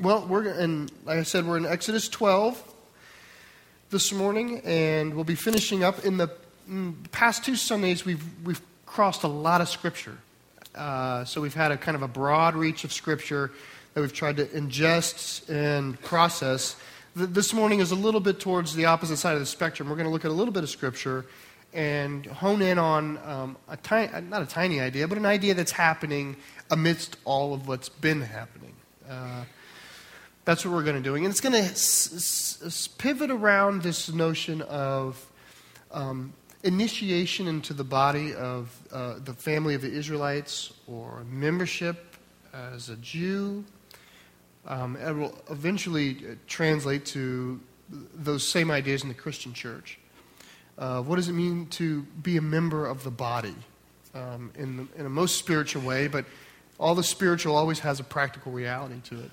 Well, like I said, we're in Exodus 12 this morning, and we'll be finishing up. In the past two Sundays, we've crossed a lot of Scripture. So we've had a kind of a broad reach of Scripture that we've tried to ingest and process. This morning is a little bit towards the opposite side of the spectrum. We're going to look at a little bit of Scripture and hone in on not a tiny idea, but an idea that's happening amidst all of what's been happening. That's what we're going to do. And it's going to pivot around this notion of initiation into the body of the family of the Israelites, or membership as a Jew. It will eventually translate to those same ideas in the Christian church. What does it mean to be a member of the body in a most spiritual way, but all the spiritual always has a practical reality to it.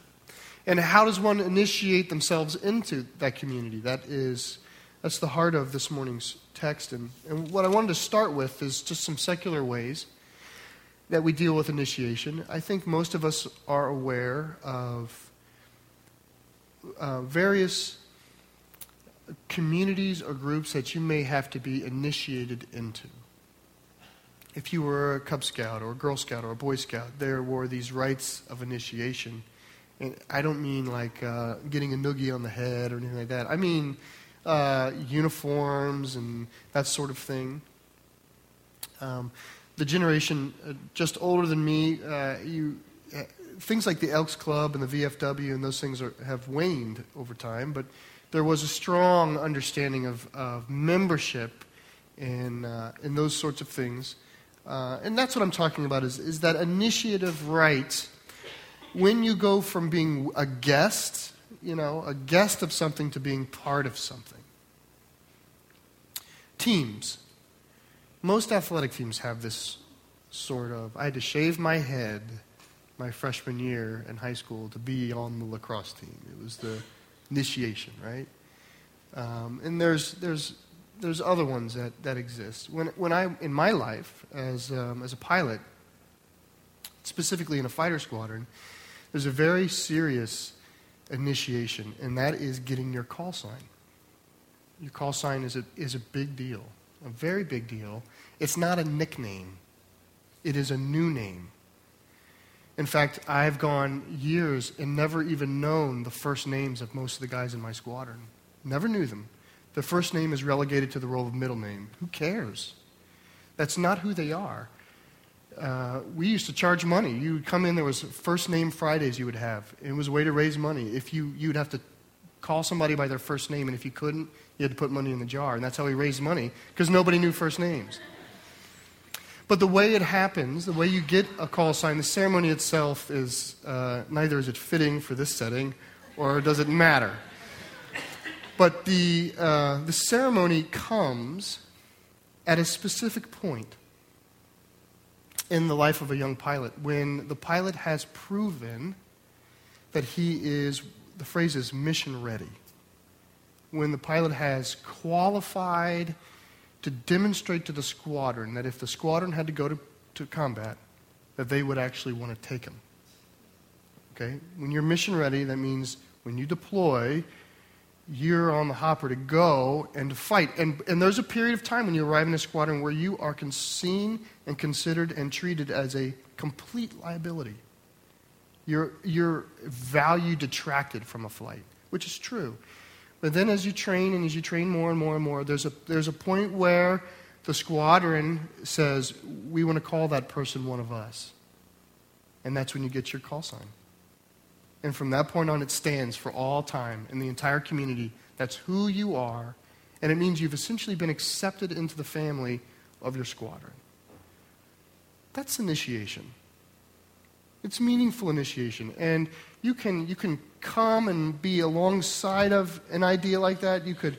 And how does one initiate themselves into that community? That's the heart of this morning's text. And what I wanted to start with is just some secular ways that we deal with initiation. I think most of us are aware of various communities or groups that you may have to be initiated into. If you were a Cub Scout or a Girl Scout or a Boy Scout, there were these rites of initiation. And I don't mean like getting a noogie on the head or anything like that. I mean uniforms and that sort of thing. The generation just older than me, things like the Elks Club and the VFW and those things have waned over time. But there was a strong understanding of membership in those sorts of things. And that's what I'm talking about is that initiative rite. When you go from being a guest of something to being part of something. Teams. Most athletic teams have this sort of, I had to shave my head my freshman year in high school to be on the lacrosse team. It was the initiation, right? And there's other ones that exist. When I, in my life, as a pilot, specifically in a fighter squadron, there's a very serious initiation, and that is getting your call sign. Your call sign is a big deal, a very big deal. It's not a nickname. It is a new name. In fact, I've gone years and never even known the first names of most of the guys in my squadron. Never knew them. The first name is relegated to the role of middle name. Who cares? That's not who they are. We used to charge money. You would come in, there was first name Fridays you would have. It was a way to raise money. If you'd have to call somebody by their first name, and if you couldn't, you had to put money in the jar. And that's how we raised money, because nobody knew first names. But the way it happens, the way you get a call sign, the ceremony itself is, neither is it fitting for this setting, or does it matter. But the ceremony comes at a specific point in the life of a young pilot, when the pilot has proven that he is, the phrase is, mission ready. When the pilot has qualified to demonstrate to the squadron that if the squadron had to go to combat, that they would actually want to take him. Okay? When you're mission ready, that means when you deploy, you're on the hopper to go and to fight. And there's a period of time when you arrive in a squadron where you are seen and considered and treated as a complete liability. Your value detracted from a flight, which is true. But then as you train more and more and more, there's a point where the squadron says, we want to call that person one of us. And that's when you get your call sign. And from that point on, it stands for all time in the entire community. That's who you are, and it means you've essentially been accepted into the family of your squadron. That's initiation. It's meaningful initiation, and you can come and be alongside of an idea like that. You could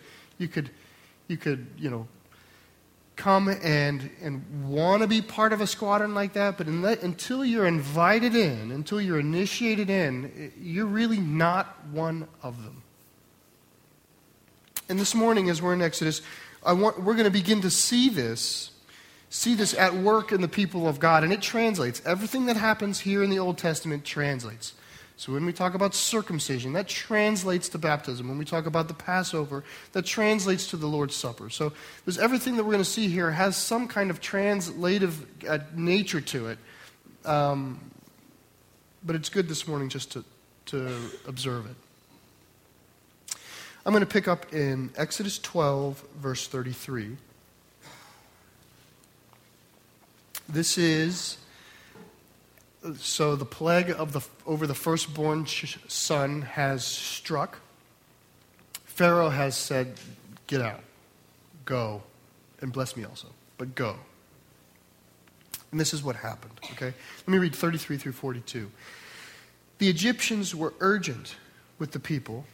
come and want to be part of a squadron like that, but until you're invited in, until you're initiated in, you're really not one of them. And this morning, as we're in Exodus, we're going to begin to see this at work in the people of God, and it translates. Everything that happens here in the Old Testament translates. So when we talk about circumcision, that translates to baptism. When we talk about the Passover, that translates to the Lord's Supper. So there's everything that we're going to see here has some kind of translative nature to it. But it's good this morning just to observe it. I'm going to pick up in Exodus 12, verse 33. This is, so the plague over the firstborn son has struck. Pharaoh has said, get out, go, and bless me also, but go. And this is what happened, okay? Let me read 33 through 42. The Egyptians were urgent with the people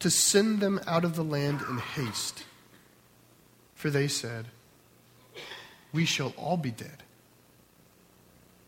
to send them out of the land in haste, for they said, we shall all be dead.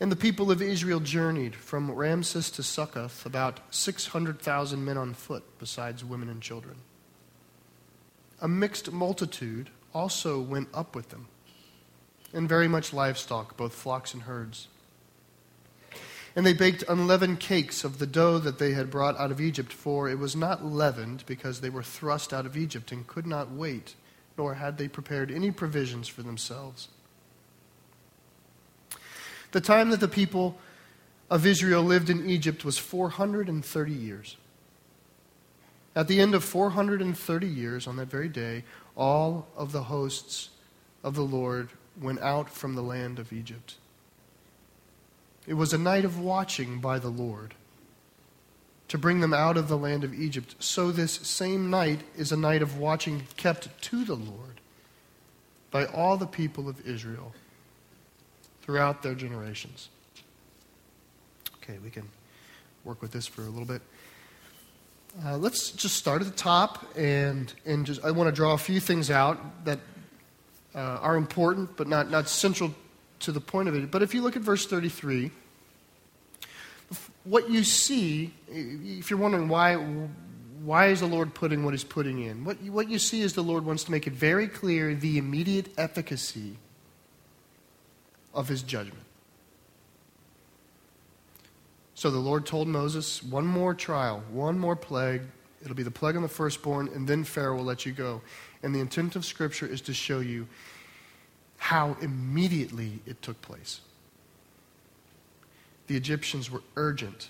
And the people of Israel journeyed from Ramses to Succoth, about 600,000 men on foot, besides women and children. A mixed multitude also went up with them, and very much livestock, both flocks and herds. And they baked unleavened cakes of the dough that they had brought out of Egypt, for it was not leavened, because they were thrust out of Egypt and could not wait, nor had they prepared any provisions for themselves. The time that the people of Israel lived in Egypt was 430 years. At the end of 430 years, on that very day, all of the hosts of the Lord went out from the land of Egypt. It was a night of watching by the Lord to bring them out of the land of Egypt. So this same night is a night of watching kept to the Lord by all the people of Israel throughout their generations. Okay, we can work with this for a little bit. Let's just start at the top, and just I want to draw a few things out that are important, but not central to the point of it. But if you look at verse 33, what you see, if you're wondering why is the Lord putting what he's putting in, what you see is the Lord wants to make it very clear the immediate efficacy of his judgment. So the Lord told Moses, one more trial, one more plague. It'll be the plague on the firstborn, and then Pharaoh will let you go. And the intent of Scripture is to show you how immediately it took place. The Egyptians were urgent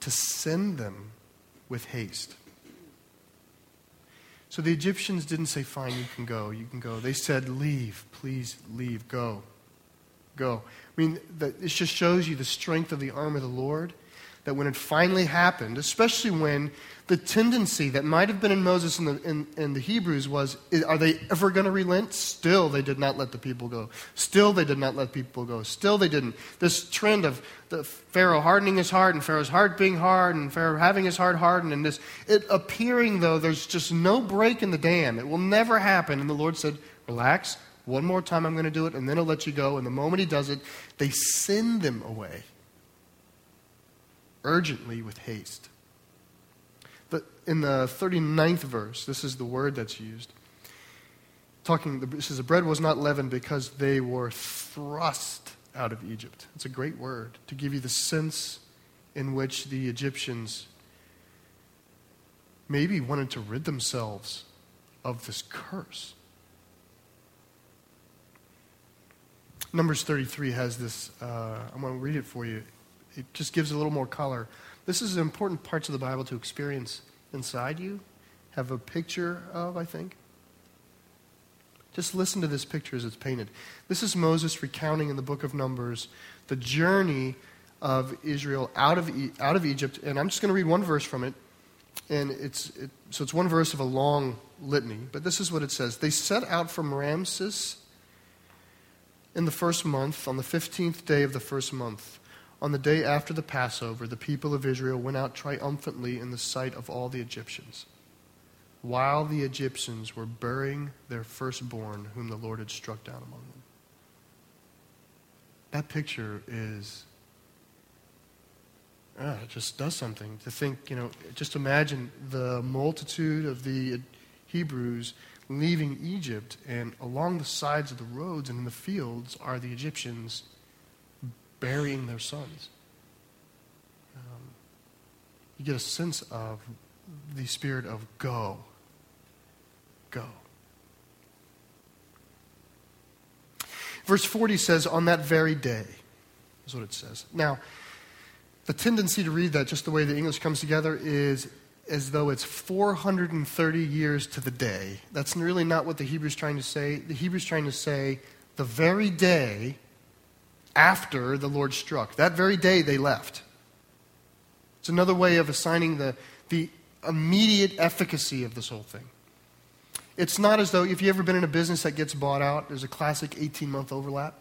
to send them with haste. So the Egyptians didn't say, fine, you can go, you can go. They said, leave, please leave, go. Go. I mean, it just shows you the strength of the arm of the Lord, that when it finally happened, especially when the tendency that might have been in Moses and the Hebrews was, are they ever going to relent? Still, they did not let the people go. Still, they did not let people go. Still, they didn't. This trend of the Pharaoh hardening his heart, and Pharaoh's heart being hard, and Pharaoh having his heart hardened, and this, it appearing, though, there's just no break in the dam. It will never happen. And the Lord said, relax. One more time I'm going to do it, and then I'll let you go. And the moment he does it, they send them away urgently with haste. But in the 39th verse, this is the word that's used. It says, the bread was not leavened because they were thrust out of Egypt. It's a great word to give you the sense in which the Egyptians maybe wanted to rid themselves of this curse. Numbers 33 has this, I'm going to read it for you. It just gives a little more color. This is important parts of the Bible to experience inside you, have a picture of, I think. Just listen to this picture as it's painted. This is Moses recounting in the book of Numbers the journey of Israel out of Egypt. And I'm just going to read one verse from it. And so it's one verse of a long litany. But this is what it says. They set out from Ramses in the first month, on the 15th day of the first month, On the day after the Passover, the people of Israel went out triumphantly in the sight of all the Egyptians, while the Egyptians were burying their firstborn whom the Lord had struck down among them. That picture is, it just does something to think, just imagine the multitude of the Hebrews leaving Egypt, and along the sides of the roads and in the fields are the Egyptians burying their sons. You get a sense of the spirit of go. Verse 40 says, on that very day, is what it says. Now, the tendency to read that just the way the English comes together is as though it's 430 years to the day. That's really not what the Hebrew's trying to say. The Hebrew's trying to say the very day after the Lord struck. That very day they left. It's another way of assigning the immediate efficacy of this whole thing. It's not as though, if you've ever been in a business that gets bought out, there's a classic 18-month overlap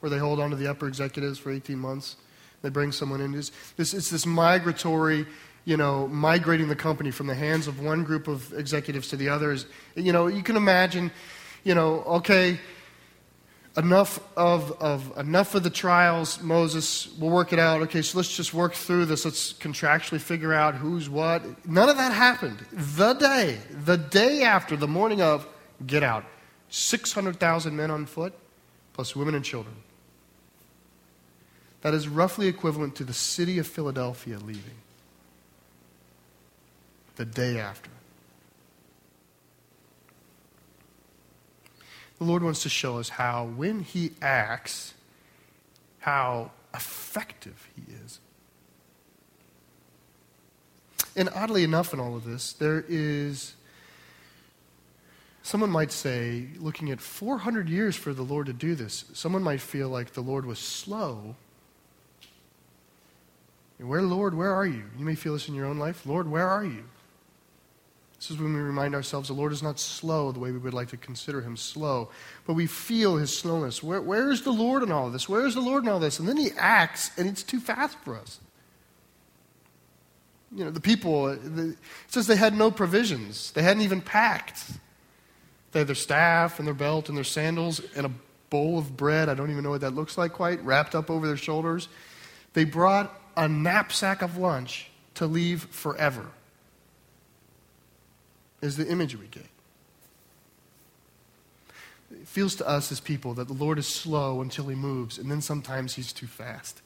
where they hold on to the upper executives for 18 months. They bring someone in. It's this migratory, migrating the company from the hands of one group of executives to the others. You can imagine, okay, enough of the trials, Moses, we'll work it out. Okay, so let's just work through this. Let's contractually figure out who's what. None of that happened. The day after, the morning of, get out. 600,000 men on foot, plus women and children. That is roughly equivalent to the city of Philadelphia leaving the day after. The Lord wants to show us how, when He acts, how effective He is. And oddly enough in all of this, there is, someone might say, looking at 400 years for the Lord to do this, someone might feel like the Lord was slow. Lord, where are you? You may feel this in your own life. Lord, where are you? This is when we remind ourselves the Lord is not slow the way we would like to consider Him slow, but we feel His slowness. Where is the Lord in all of this? Where is the Lord in all this? And then He acts, and it's too fast for us. The people, it says they had no provisions. They hadn't even packed. They had their staff and their belt and their sandals and a bowl of bread. I don't even know what that looks like quite, wrapped up over their shoulders. They brought a knapsack of lunch to leave forever is the image we get. It feels to us as people that the Lord is slow until He moves, and then sometimes He's too fast.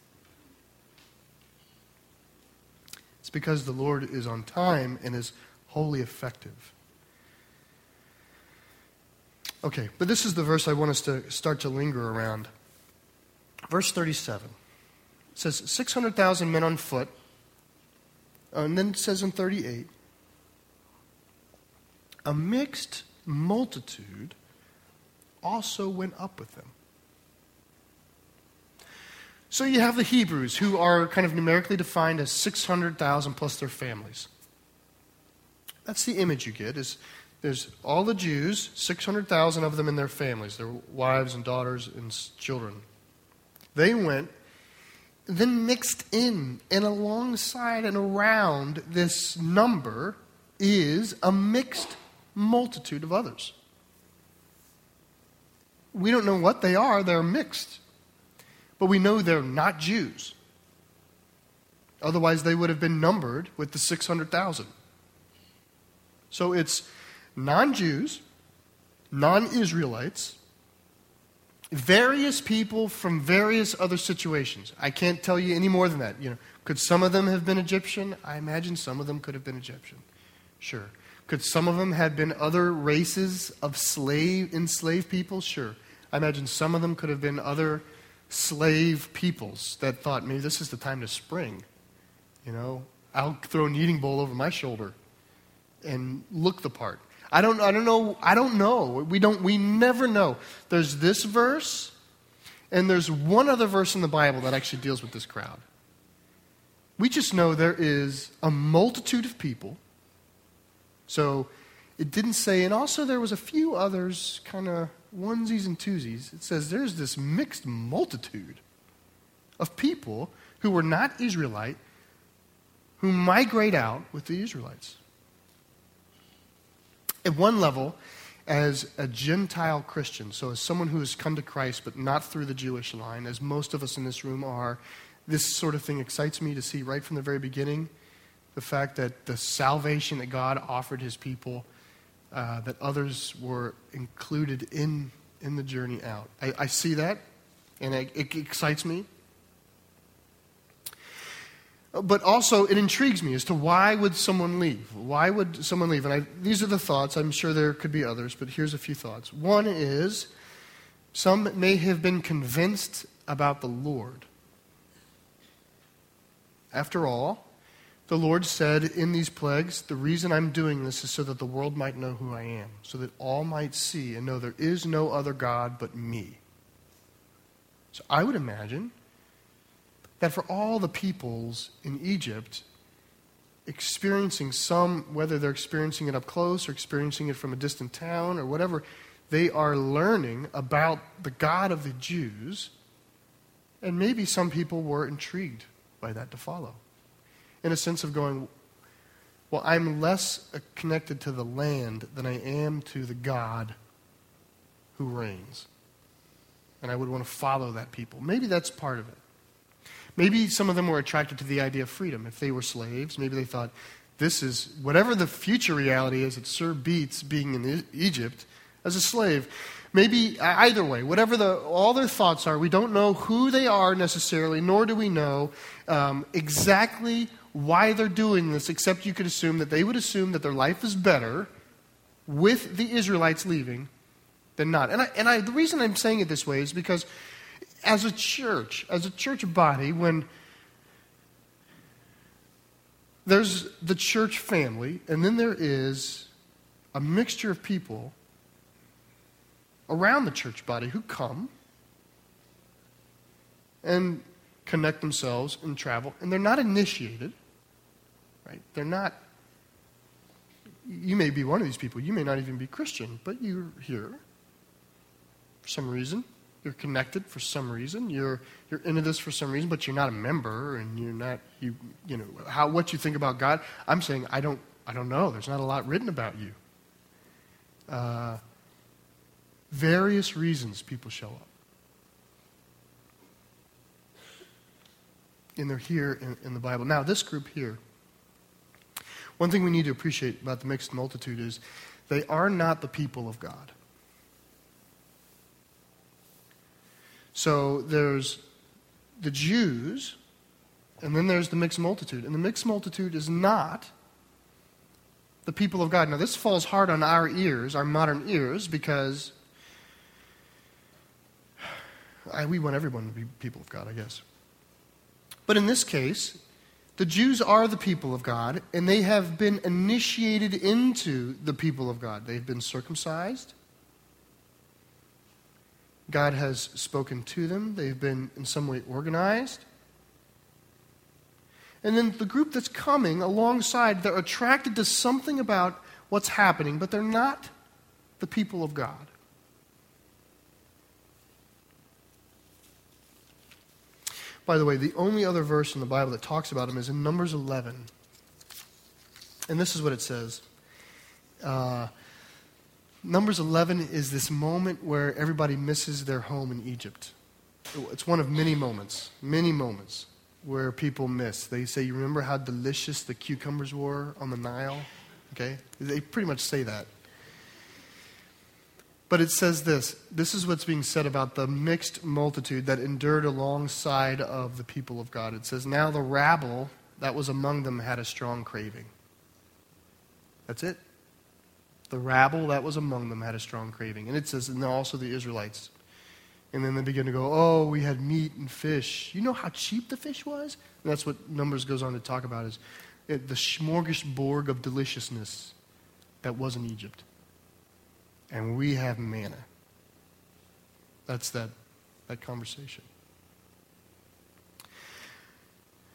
It's because the Lord is on time and is wholly effective. Okay, but this is the verse I want us to start to linger around. Verse 37. It says 600,000 men on foot, and then it says in 38, a mixed multitude also went up with them. So you have the Hebrews, who are kind of numerically defined as 600,000 plus their families. That's the image you get, is there's all the Jews, 600,000 of them and their families, their wives and daughters and children. They went, then mixed in and alongside and around this number is a mixed multitude of others. We don't know what they are. They're mixed. But we know they're not Jews. Otherwise, they would have been numbered with the 600,000. So it's non-Jews, non-Israelites, various people from various other situations. I can't tell you any more than that. Could some of them have been Egyptian? I imagine some of them could have been Egyptian. Sure. Could some of them have been other races of enslaved people? Sure. I imagine some of them could have been other slave peoples that thought, maybe this is the time to spring. I'll throw an eating bowl over my shoulder and look the part. I don't know. We never know. There's this verse, and there's one other verse in the Bible that actually deals with this crowd. We just know there is a multitude of people. So it didn't say, and also there was a few others, kind of onesies and twosies. It says there's this mixed multitude of people who were not Israelite, who migrate out with the Israelites. At one level, as a Gentile Christian, so as someone who has come to Christ but not through the Jewish line, as most of us in this room are, this sort of thing excites me to see right from the very beginning, the fact that the salvation that God offered his people, that others were included in the journey out. I see that, and it excites me. But also, it intrigues me as to why would someone leave? Why would someone leave? And these are the thoughts. I'm sure there could be others, but here's a few thoughts. One is, some may have been convinced about the Lord. After all, the Lord said in these plagues, the reason I'm doing this is so that the world might know who I am, so that all might see and know there is no other God but me. So I would imagine that for all the peoples in Egypt, experiencing whether they're experiencing it up close or experiencing it from a distant town or whatever, they are learning about the God of the Jews, and maybe some people were intrigued by that to follow. In a sense of going, well, I'm less connected to the land than I am to the God who reigns. And I would want to follow that people. Maybe that's part of it. Maybe some of them were attracted to the idea of freedom. If they were slaves, maybe they thought, this is, whatever the future reality is, it sure beats being in Egypt as a slave. Maybe either way, whatever all their thoughts are, we don't know who they are necessarily, nor do we know exactly why they're doing this, except you could assume that they would assume that their life is better with the Israelites leaving than not. And the reason I'm saying it this way is because as a church body, when there's the church family, and then there is a mixture of people around the church body who come and connect themselves and travel, and they're not initiated, right? They're not, you may be one of these people, you may not even be Christian, but you're here for some reason. You're connected for some reason. You're into this for some reason, but you're not a member, and you're not you know what you think about God. I'm saying I don't know. There's not a lot written about you. Various reasons people show up, and they're here in the Bible. Now, this group here. One thing we need to appreciate about the mixed multitude is they are not the people of God. So there's the Jews, and then there's the mixed multitude. And the mixed multitude is not the people of God. Now, this falls hard on our ears, our modern ears, because we want everyone to be people of God, I guess. But in this case, the Jews are the people of God, and they have been initiated into the people of God. They've been circumcised. God has spoken to them. They've been in some way organized. And then the group that's coming alongside, they're attracted to something about what's happening, but they're not the people of God. By the way, the only other verse in the Bible that talks about them is in Numbers 11. And this is what it says. Numbers 11 is this moment where everybody misses their home in Egypt. It's one of many moments where people miss. They say, you remember how delicious the cucumbers were on the Nile? Okay? They pretty much say that. But it says this. This is what's being said about the mixed multitude that endured alongside of the people of God. It says, now the rabble that was among them had a strong craving. That's it. The rabble that was among them had a strong craving. And it says, and also the Israelites. And then they begin to go, oh, we had meat and fish. You know how cheap the fish was? And that's what Numbers goes on to talk about, is the smorgasbord of deliciousness that was in Egypt. And we have manna. That's that conversation.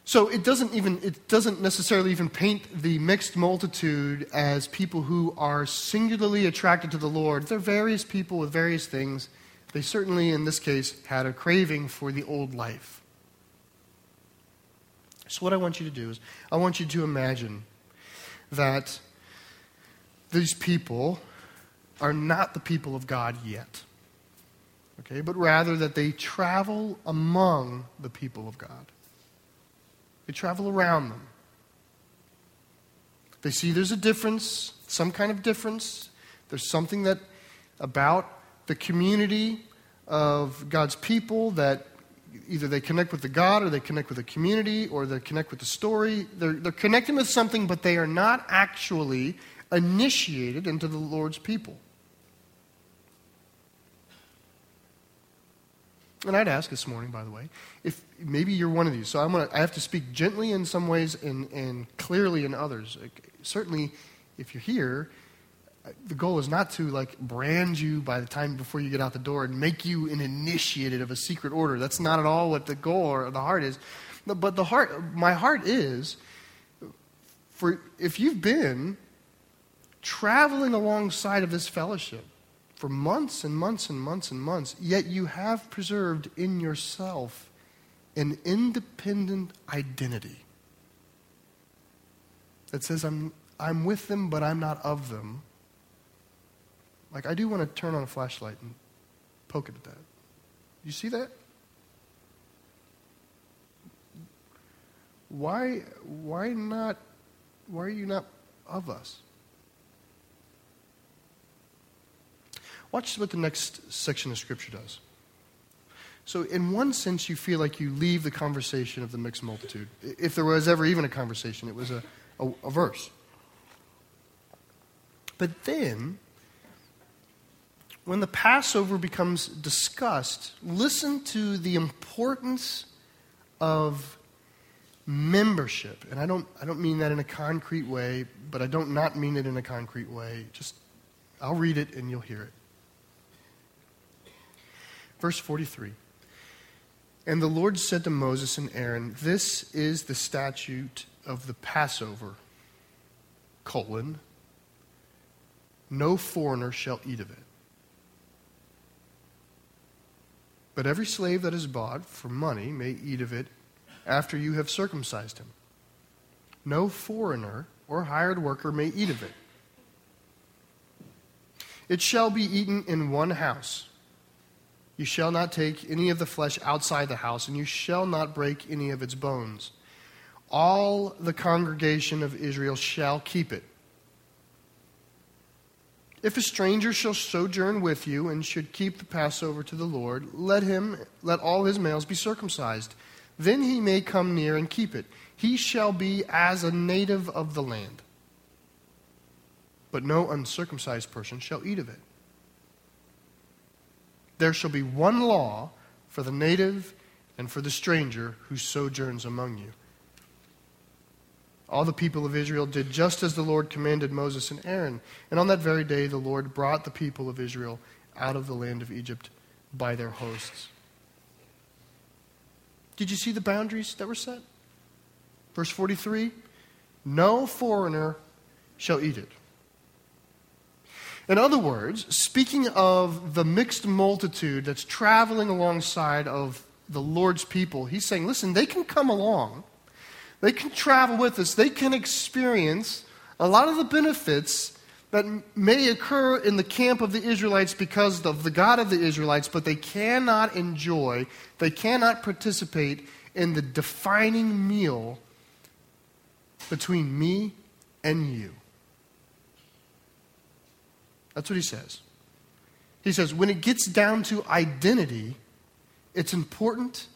So it doesn't necessarily even paint the mixed multitude as people who are singularly attracted to the Lord. They're various people with various things. They certainly, in this case, had a craving for the old life. So what I want you to do is I want you to imagine that these people are not the people of God yet, okay? But rather that they travel among the people of God. They travel around them. They see there's a difference, some kind of difference. There's something that about the community of God's people that either they connect with the God or they connect with the community or they connect with the story. They're connecting with something, but they are not actually initiated into the Lord's people. And I'd ask this morning, by the way, if maybe you're one of these. So I have to speak gently in some ways and clearly in others. Certainly, if you're here, the goal is not to like brand you by the time before you get out the door and make you an initiated of a secret order. That's not at all what the goal or the heart is. But my heart is, for if you've been traveling alongside of this fellowship, for months and months and months and months, yet you have preserved in yourself an independent identity that says, I'm with them, but I'm not of them. Like, I do want to turn on a flashlight and poke it at that. You see that? Why are you not of us? Watch what the next section of Scripture does. So in one sense, you feel like you leave the conversation of the mixed multitude. If there was ever even a conversation, it was a verse. But then, when the Passover becomes discussed, listen to the importance of membership. And I don't mean that in a concrete way, but I don't not mean it in a concrete way. Just, I'll read it and you'll hear it. Verse 43, and the Lord said to Moses and Aaron, this is the statute of the Passover, no foreigner shall eat of it. But every slave that is bought for money may eat of it after you have circumcised him. No foreigner or hired worker may eat of it. It shall be eaten in one house. You shall not take any of the flesh outside the house, and you shall not break any of its bones. All the congregation of Israel shall keep it. If a stranger shall sojourn with you and should keep the Passover to the Lord, let all his males be circumcised. Then he may come near and keep it. He shall be as a native of the land. But no uncircumcised person shall eat of it. There shall be one law for the native and for the stranger who sojourns among you. All the people of Israel did just as the Lord commanded Moses and Aaron. And on that very day, the Lord brought the people of Israel out of the land of Egypt by their hosts. Did you see the boundaries that were set? Verse 43, no foreigner shall eat it. In other words, speaking of the mixed multitude that's traveling alongside of the Lord's people, he's saying, listen, they can come along. They can travel with us. They can experience a lot of the benefits that may occur in the camp of the Israelites because of the God of the Israelites, but they cannot enjoy, they cannot participate in the defining meal between me and you. That's what he says. He says, when it gets down to identity, it is important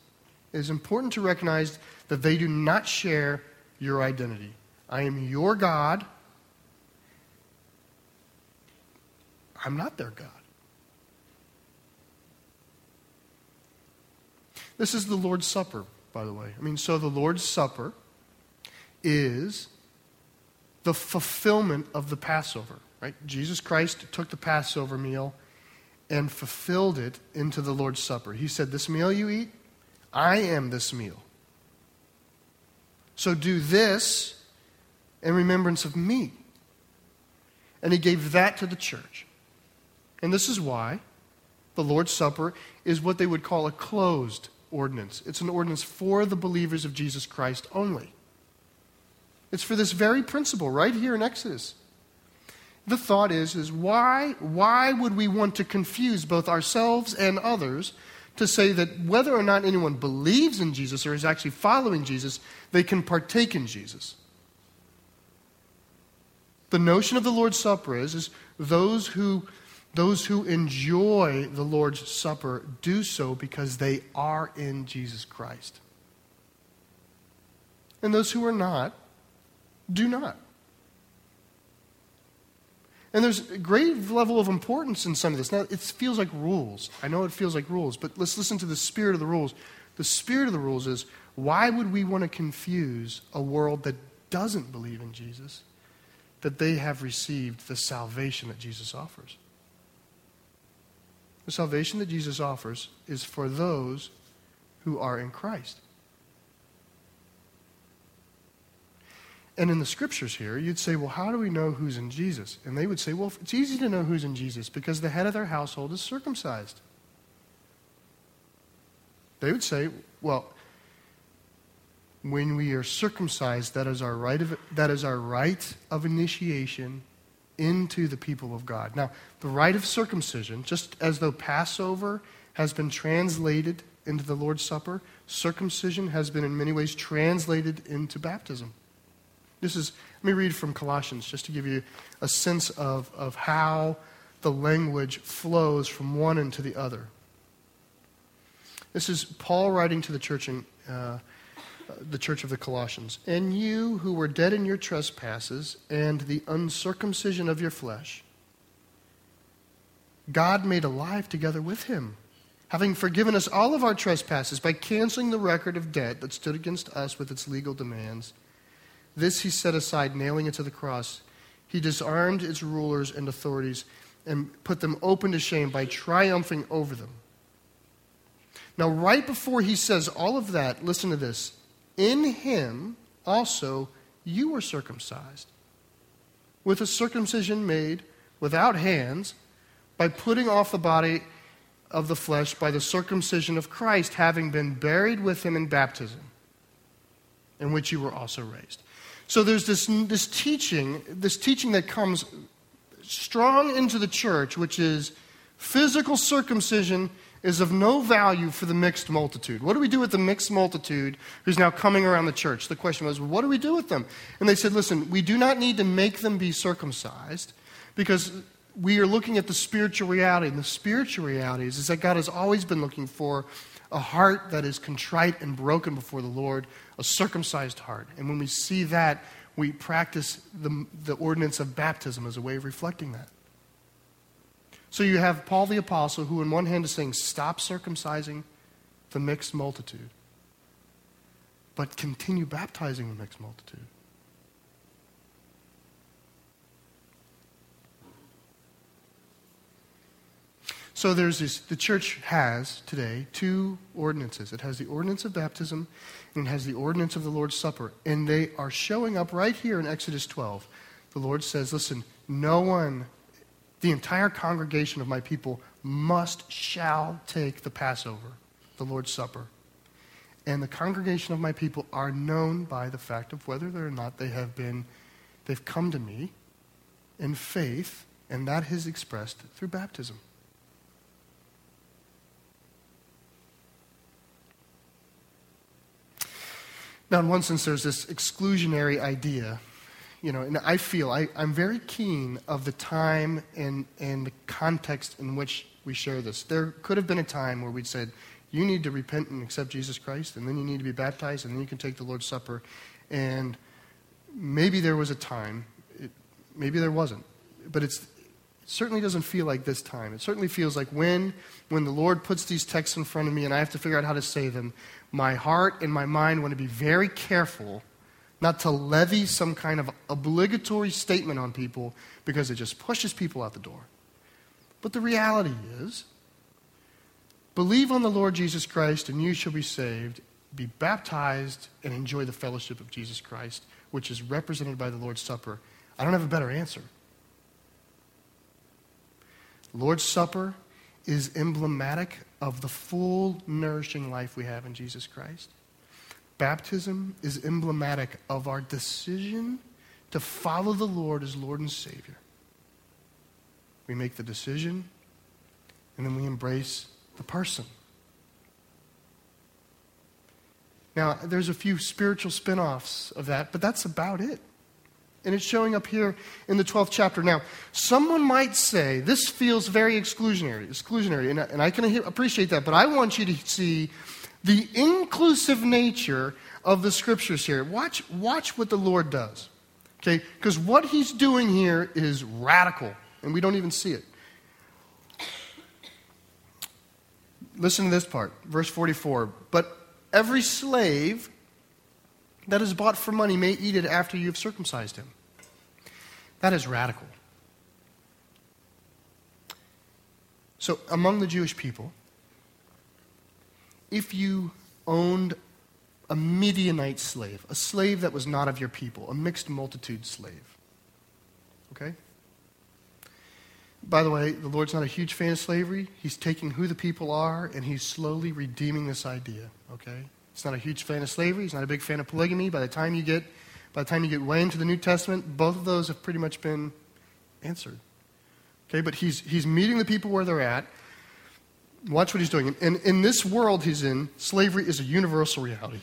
to recognize that they do not share your identity. I am your God. I'm not their God. This is the Lord's Supper, by the way. So the Lord's Supper is the fulfillment of the Passover. Right? Jesus Christ took the Passover meal and fulfilled it into the Lord's Supper. He said, this meal you eat, I am this meal. So do this in remembrance of me. And he gave that to the church. And this is why the Lord's Supper is what they would call a closed ordinance. It's an ordinance for the believers of Jesus Christ only. It's for this very principle right here in Exodus. The thought is why would we want to confuse both ourselves and others to say that whether or not anyone believes in Jesus or is actually following Jesus, they can partake in Jesus? The notion of the Lord's Supper is those who enjoy the Lord's Supper do so because they are in Jesus Christ. And those who are not, do not. And there's a great level of importance in some of this. Now, it feels like rules. I know it feels like rules, but let's listen to the spirit of the rules. The spirit of the rules is, why would we want to confuse a world that doesn't believe in Jesus, that they have received the salvation that Jesus offers? The salvation that Jesus offers is for those who are in Christ. And in the scriptures here, you'd say, well, how do we know who's in Jesus? And they would say, well, it's easy to know who's in Jesus because the head of their household is circumcised. They would say, well, when we are circumcised, that is our right of initiation into the people of God. Now, the rite of circumcision, just as though Passover has been translated into the Lord's Supper, circumcision has been in many ways translated into baptism. Let me read from Colossians just to give you a sense of how the language flows from one into the other. This is Paul writing to the church in the church of the Colossians. And you who were dead in your trespasses and the uncircumcision of your flesh, God made alive together with him, having forgiven us all of our trespasses by canceling the record of debt that stood against us with its legal demands. This he set aside, nailing it to the cross. He disarmed its rulers and authorities and put them open to shame by triumphing over them. Now, right before he says all of that, listen to this. In him also you were circumcised, with a circumcision made without hands, by putting off the body of the flesh by the circumcision of Christ, having been buried with him in baptism, in which you were also raised. So there's this teaching that comes strong into the church, which is physical circumcision is of no value for the mixed multitude. What do we do with the mixed multitude who's now coming around the church? The question was, what do we do with them? And they said, listen, we do not need to make them be circumcised because we are looking at the spiritual reality. And the spiritual reality is that God has always been looking for a heart that is contrite and broken before the Lord, a circumcised heart. And when we see that, we practice the ordinance of baptism as a way of reflecting that. So you have Paul the Apostle, who in one hand is saying, stop circumcising the mixed multitude, but continue baptizing the mixed multitude. So the church has today two ordinances. It has the ordinance of baptism and it has the ordinance of the Lord's Supper. And they are showing up right here in Exodus 12. The Lord says, listen, no one... The entire congregation of my people shall take the Passover, the Lord's Supper. And the congregation of my people are known by the fact of whether or not they've come to me in faith, and that is expressed through baptism. Now, in one sense, there's this exclusionary idea. You know, and I feel I'm very keen of the time and the context in which we share this. There could have been a time where we'd said, you need to repent and accept Jesus Christ, and then you need to be baptized, and then you can take the Lord's Supper. And maybe there was a time. Maybe there wasn't. But it certainly doesn't feel like this time. It certainly feels like when the Lord puts these texts in front of me and I have to figure out how to say them, my heart and my mind want to be very careful not to levy some kind of obligatory statement on people because it just pushes people out the door. But the reality is, believe on the Lord Jesus Christ and you shall be saved, be baptized, and enjoy the fellowship of Jesus Christ, which is represented by the Lord's Supper. I don't have a better answer. Lord's Supper is emblematic of the full nourishing life we have in Jesus Christ. Baptism is emblematic of our decision to follow the Lord as Lord and Savior. We make the decision, and then we embrace the person. Now, there's a few spiritual spin-offs of that, but that's about it. And it's showing up here in the 12th chapter. Now, someone might say, this feels very exclusionary, and I can appreciate that, but I want you to see the inclusive nature of the Scriptures here. Watch what the Lord does, okay? Because what he's doing here is radical, and we don't even see it. Listen to this part, verse 44. But every slave that is bought for money may eat it after you have circumcised him. That is radical. So among the Jewish people, if you owned a Midianite slave, a slave that was not of your people, a mixed multitude slave, okay? By the way, the Lord's not a huge fan of slavery. He's taking who the people are, and he's slowly redeeming this idea, okay? He's not a huge fan of slavery. He's not a big fan of polygamy. By the time you get way into the New Testament, both of those have pretty much been answered. Okay, but he's meeting the people where they're at. Watch what he's doing. And in this world he's in, slavery is a universal reality.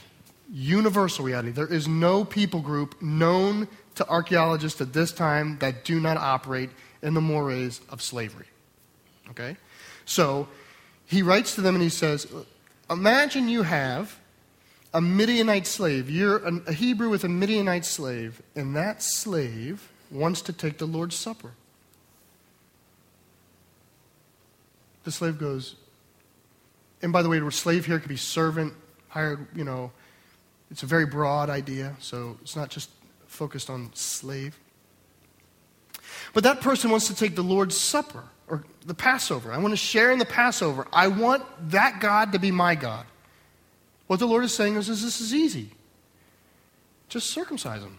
Universal reality. There is no people group known to archaeologists at this time that do not operate in the mores of slavery. Okay? So he writes to them and he says, imagine you have a Midianite slave. You're a Hebrew with a Midianite slave, and that slave wants to take the Lord's Supper. The slave goes, and by the way, the slave here could be servant, hired, you know, it's a very broad idea, so it's not just focused on slave. But that person wants to take the Lord's Supper, or the Passover. I want to share in the Passover. I want that God to be my God. What the Lord is saying is this is easy. Just circumcise them.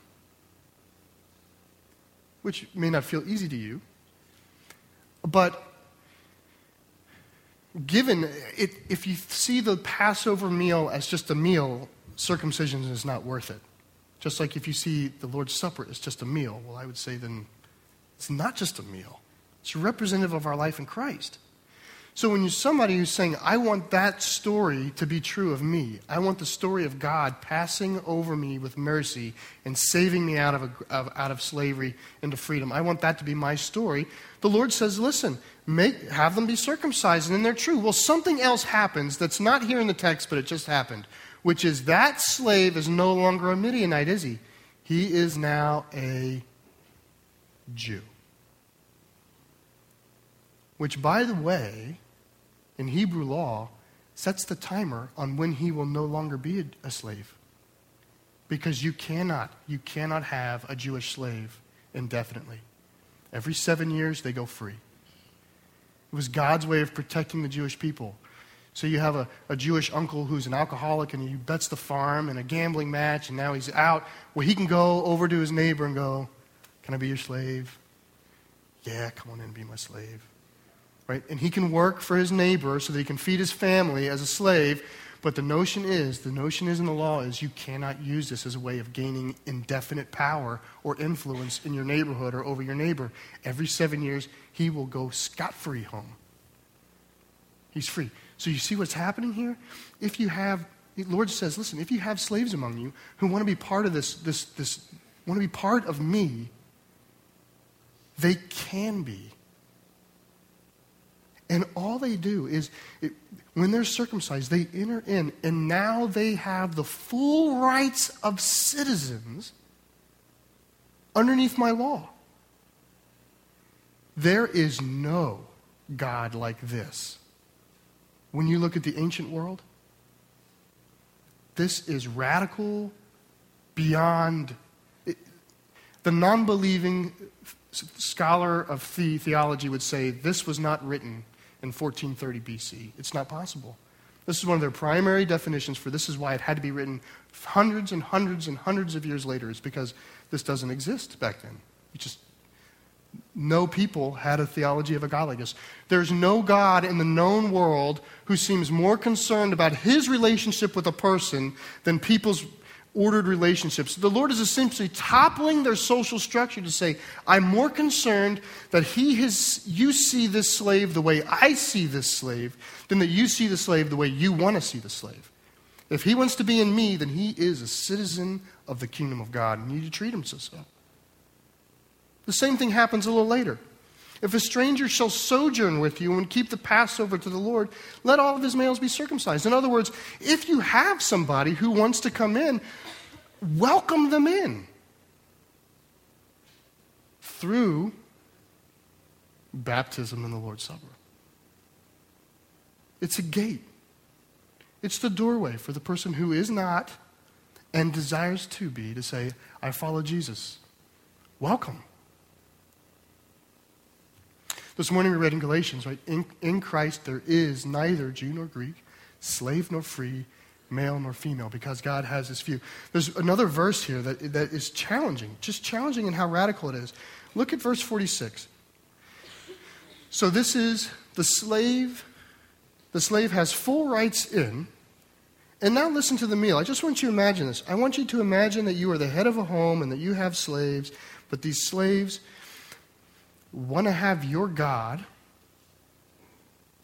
Which may not feel easy to you. But given, if you see the Passover meal as just a meal, circumcision is not worth it. Just like if you see the Lord's Supper as just a meal, well, I would say then it's not just a meal. It's representative of our life in Christ. So when you're somebody who's saying, I want that story to be true of me. I want the story of God passing over me with mercy and saving me out of slavery into freedom. I want that to be my story. The Lord says, listen, have them be circumcised, and then they're true. Well, something else happens that's not here in the text, but it just happened, which is that slave is no longer a Midianite, is he? He is now a Jew. Which, by the way, in Hebrew law, sets the timer on when he will no longer be a slave. Because you cannot have a Jewish slave indefinitely. Every 7 years, they go free. It was God's way of protecting the Jewish people. So you have a Jewish uncle who's an alcoholic and he bets the farm in a gambling match and now he's out. Well, he can go over to his neighbor and go, can I be your slave? Yeah, come on in and be my slave. Right? And he can work for his neighbor so that he can feed his family as a slave. But the notion is in the law is you cannot use this as a way of gaining indefinite power or influence in your neighborhood or over your neighbor. Every 7 years, he will go scot-free home. He's free. So you see what's happening here? The Lord says, listen, if you have slaves among you who want to be part of this want to be part of me, they can be. And all they do is, when they're circumcised, they enter in, and now they have the full rights of citizens underneath my law. There is no God like this. When you look at the ancient world, this is radical beyond. The non-believing scholar of theology would say this was not written in 1430 BC. It's not possible. This is one of their primary definitions for this is why it had to be written hundreds and hundreds and hundreds of years later. It's because this doesn't exist back then. It just No people had a theology of a godliness. There's no God in the known world who seems more concerned about his relationship with a person than people's ordered relationships. The Lord is essentially toppling their social structure to say, I'm more concerned that you see this slave the way I see this slave than that you see the slave the way you want to see the slave. If he wants to be in me, then he is a citizen of the kingdom of God, and you need to treat him so. The same thing happens a little later. If a stranger shall sojourn with you and keep the Passover to the Lord, let all of his males be circumcised. In other words, if you have somebody who wants to come in, welcome them in through baptism and the Lord's Supper. It's a gate. It's the doorway for the person who is not and desires to be to say, I follow Jesus. Welcome. This morning we read in Galatians, right? In Christ there is neither Jew nor Greek, slave nor free, male nor female, because God has his few. There's another verse here that is challenging, just challenging in how radical it is. Look at verse 46. So this is the slave. The slave has full rights in. And now listen to the meal. I just want you to imagine this. I want you to imagine that you are the head of a home and that you have slaves, but these slaves want to have your God.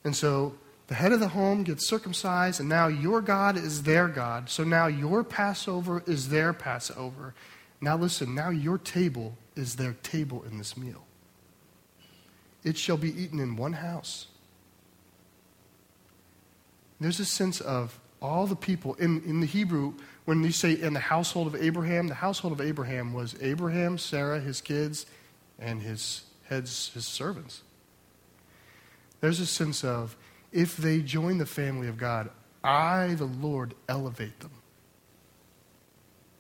And so the head of the home gets circumcised, and now your God is their God. So now your Passover is their Passover. Now listen, now your table is their table in this meal. It shall be eaten in one house. There's a sense of all the people. In the Hebrew, when you say in the household of Abraham was Abraham, Sarah, his kids, and his servants. There's a sense of, if they join the family of God, I, the Lord, elevate them.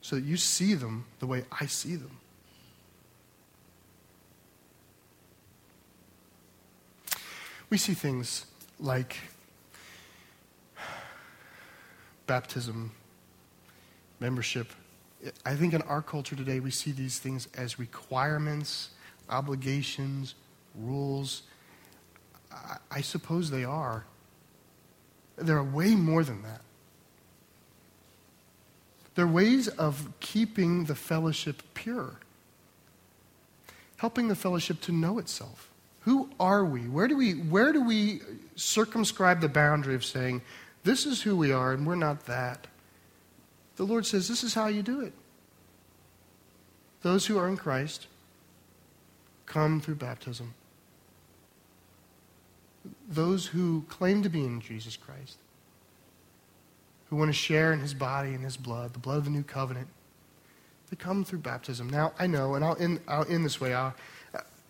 So that you see them the way I see them. We see things like baptism, membership. I think in our culture today, we see these things as requirements, obligations, rules. I suppose they are. They're way more than that. They're ways of keeping the fellowship pure, helping the fellowship to know itself. Who are we? Where do we circumscribe the boundary of saying, this is who we are and we're not that? The Lord says, this is how you do it. Those who are in Christ come through baptism. Those who claim to be in Jesus Christ, who want to share in his body and his blood, the blood of the new covenant, they come through baptism. Now, I know, and I'll end this way.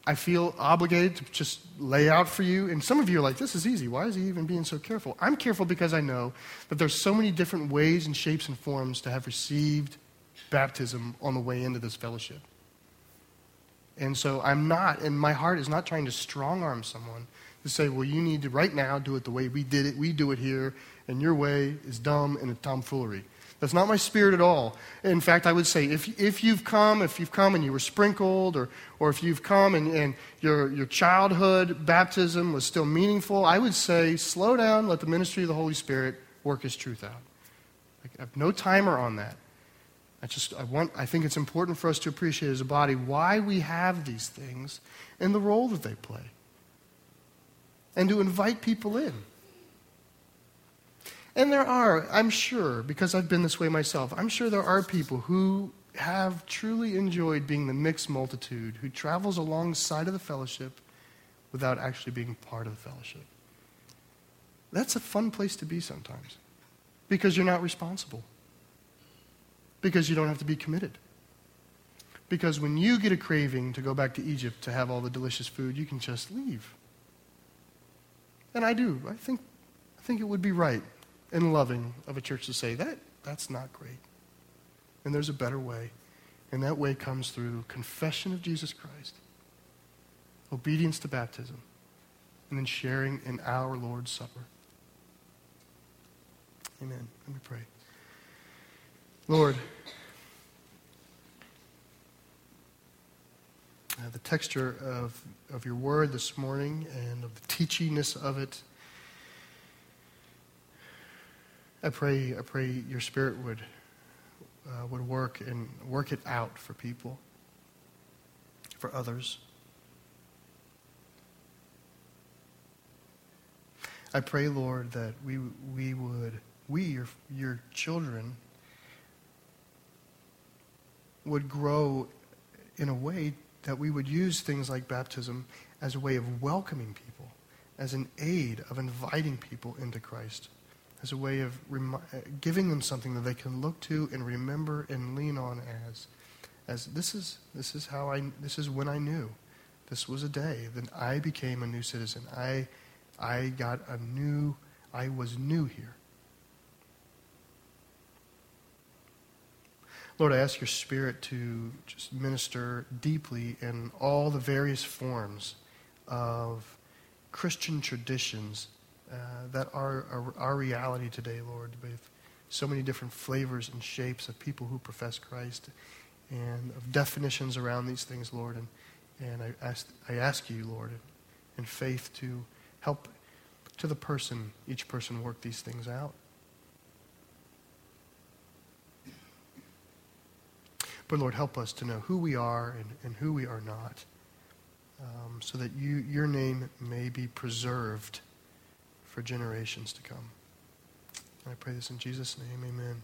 I feel obligated to just lay out for you. And some of you are like, this is easy. Why is he even being so careful? I'm careful because I know that there's so many different ways and shapes and forms to have received baptism on the way into this fellowship. And so my heart is not trying to strong-arm someone to say, well, you need to right now do it the way we did it. We do it here, and your way is dumb and a tomfoolery. That's not my spirit at all. In fact, I would say if you've come and you were sprinkled, or if you've come and your childhood baptism was still meaningful, I would say slow down, let the ministry of the Holy Spirit work his truth out. I have no timer on that. I think it's important for us to appreciate as a body why we have these things and the role that they play. And to invite people in. And there are, I'm sure, because I've been this way myself, I'm sure there are people who have truly enjoyed being the mixed multitude who travels alongside of the fellowship without actually being part of the fellowship. That's a fun place to be sometimes because you're not responsible, because you don't have to be committed. Because when you get a craving to go back to Egypt to have all the delicious food, you can just leave. And I do. I think it would be right and loving of a church to say, that's not great. And there's a better way. And that way comes through confession of Jesus Christ, obedience to baptism, and then sharing in our Lord's Supper. Amen. Let me pray. Lord, the texture of your word this morning and of the teachiness of it. I pray your Spirit would work and work it out for people, for others. I pray, Lord, that your children would grow in a way that we would use things like baptism as a way of welcoming people, as an aid of inviting people into Christ, as a way of giving them something that they can look to and remember and lean on as this is when I knew. This was a day that I became a new citizen. I was new here. Lord, I ask your Spirit to just minister deeply in all the various forms of Christian traditions that are our reality today, Lord, with so many different flavors and shapes of people who profess Christ and of definitions around these things, Lord. And I ask you, Lord, in faith to help to the person, each person work these things out. But Lord, help us to know who we are and who we are not, so that your name may be preserved for generations to come. And I pray this in Jesus' name, amen.